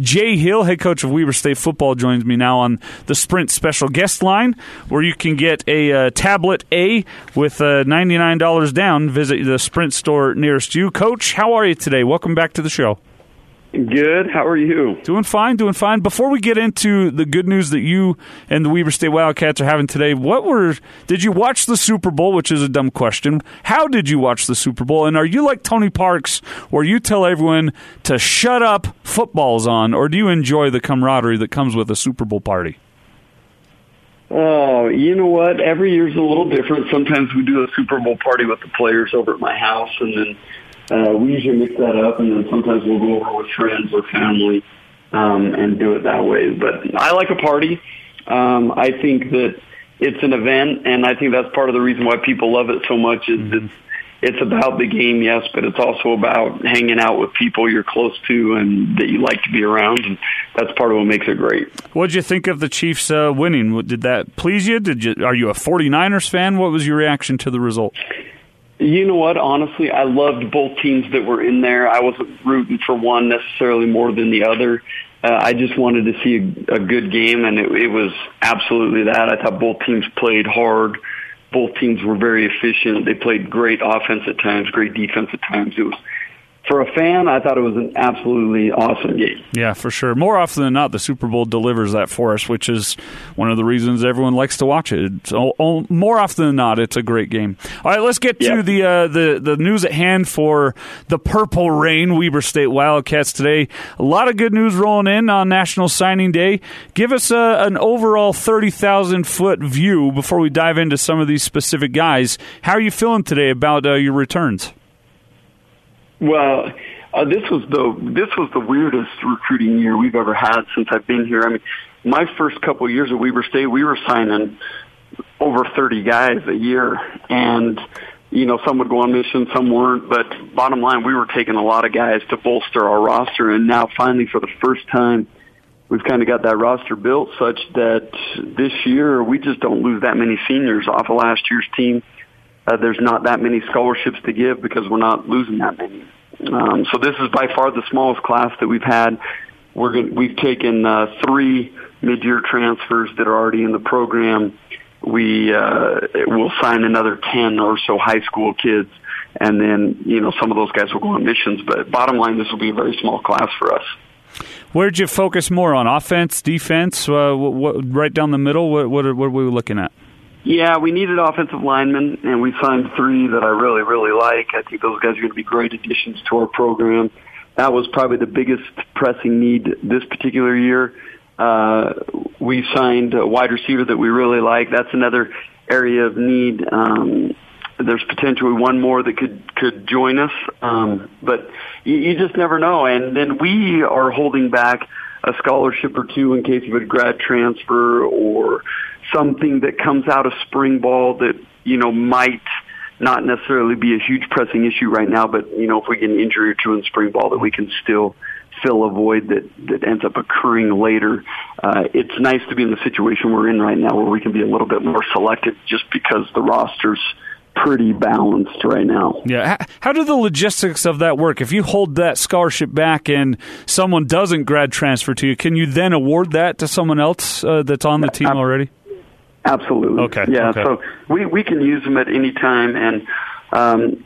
Jay Hill, head coach of Weber State Football, joins me now on the Sprint special guest line, where you can get a Tablet A with $99 down. Visit the Sprint store nearest you. Coach, how are you today? Welcome back to the show. Good. How are you? Doing fine, doing fine. Before we get into the good news that you and the Weber State Wildcats are having today, did you watch the Super Bowl, which is a dumb question? How did you watch the Super Bowl? And are you like Tony Parks, where you tell everyone to shut up, football's on, or do you enjoy the camaraderie that comes with a Super Bowl party? Oh, you know what? Every year's a little different. Sometimes we do a Super Bowl party with the players over at my house, and then we usually mix that up, and then sometimes we'll go over with friends or family and do it that way. But I like a party. I think that it's an event, and I think that's part of the reason why people love it so much is it's about the game, yes, but it's also about hanging out with people you're close to and that you like to be around, and that's part of what makes it great. What did you think of the Chiefs winning? Did that please you? Are you a 49ers fan? What was your reaction to the result? You know what? Honestly, I loved both teams that were in there. I wasn't rooting for one necessarily more than the other. I just wanted to see a good game, and it was absolutely that. I thought both teams played hard. Both teams were very efficient. They played great offense at times, great defense at times. It was, for a fan, I thought it was an absolutely awesome game. Yeah, for sure. More often than not, the Super Bowl delivers that for us, which is one of the reasons everyone likes to watch it. So, more often than not, it's a great game. All right, let's get to the news at hand for the Purple Rain Weber State Wildcats today. A lot of good news rolling in on National Signing Day. Give us an overall 30,000-foot view before we dive into some of these specific guys. How are you feeling today about your returns? Well, this was the weirdest recruiting year we've ever had since I've been here. I mean, my first couple of years at Weber State, we were signing over 30 guys a year, and you know, some would go on mission, some weren't. But bottom line, we were taking a lot of guys to bolster our roster, and now finally, for the first time, we've kind of got that roster built such that this year we just don't lose that many seniors off of last year's team. There's not that many scholarships to give because we're not losing that many. So this is by far the smallest class that we've had. We've taken three mid-year transfers that are already in the program. We will sign another 10 or so high school kids, and then you know some of those guys will go on missions. But bottom line, this will be a very small class for us. Where'd you focus more on? Offense, defense, right down the middle? What are we looking at? Yeah, we needed offensive linemen, and we signed three that I really, really like. I think those guys are going to be great additions to our program. That was probably the biggest pressing need this particular year. We signed a wide receiver that we really like. That's another area of need. There's potentially one more that could join us, but you just never know. And then we are holding back a scholarship or two in case of a grad transfer or something that comes out of spring ball that, you know, might not necessarily be a huge pressing issue right now, but, you know, if we get an injury or two in spring ball that we can still fill a void that ends up occurring later. It's nice to be in the situation we're in right now where we can be a little bit more selective just because the roster's pretty balanced right now. Yeah. How do the logistics of that work? If you hold that scholarship back and someone doesn't grad transfer to you, can you then award that to someone else that's on the team already? Absolutely. Okay. Yeah, okay. So we can use them at any time, and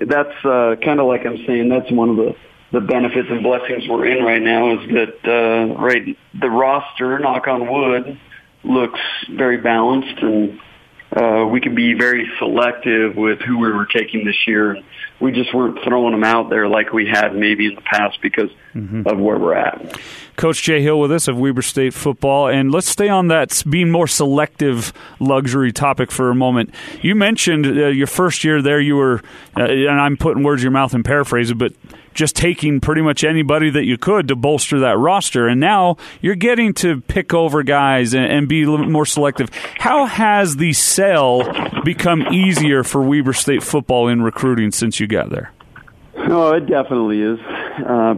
that's kind of like I'm saying, that's one of the the benefits and blessings we're in right now is that the roster, knock on wood, looks very balanced, and we can be very selective with who we were taking this year. We just weren't throwing them out there like we had maybe in the past because of where we're at. Coach Jay Hill with us of Weber State Football. And let's stay on that being more selective luxury topic for a moment. You mentioned your first year there you were, and I'm putting words in your mouth and paraphrasing, but just taking pretty much anybody that you could to bolster that roster. And now you're getting to pick over guys and be a little bit more selective. How has the sell become easier for Weber State Football in recruiting since you got there? No, it definitely is.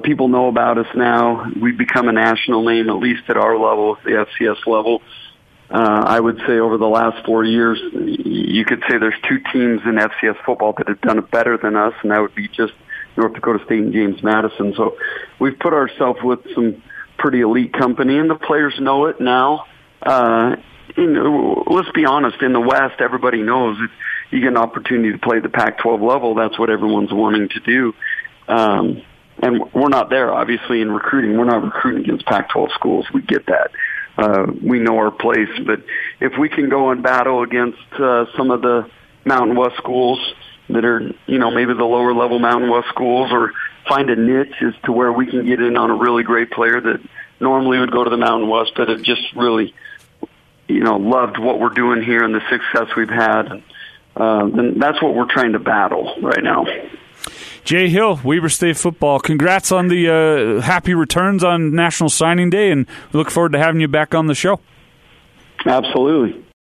People know about us now. We've become a national name, at least at our level, at the FCS level. I would say over the last 4 years, you could say there's two teams in FCS football that have done it better than us, and that would be just North Dakota State and James Madison. So we've put ourselves with some pretty elite company, and the players know it now. Let's be honest, in the West, everybody knows if you get an opportunity to play the Pac-12 level, that's what everyone's wanting to do. And we're not there, obviously, in recruiting. We're not recruiting against Pac-12 schools. We get that. We know our place. But if we can go and battle against some of the Mountain West schools that are, you know, maybe the lower-level Mountain West schools, or find a niche as to where we can get in on a really great player that normally would go to the Mountain West but have just really – you know, loved what we're doing here and the success we've had. And that's what we're trying to battle right now. Jay Hill, Weber State Football. Congrats on the happy returns on National Signing Day, and we look forward to having you back on the show. Absolutely.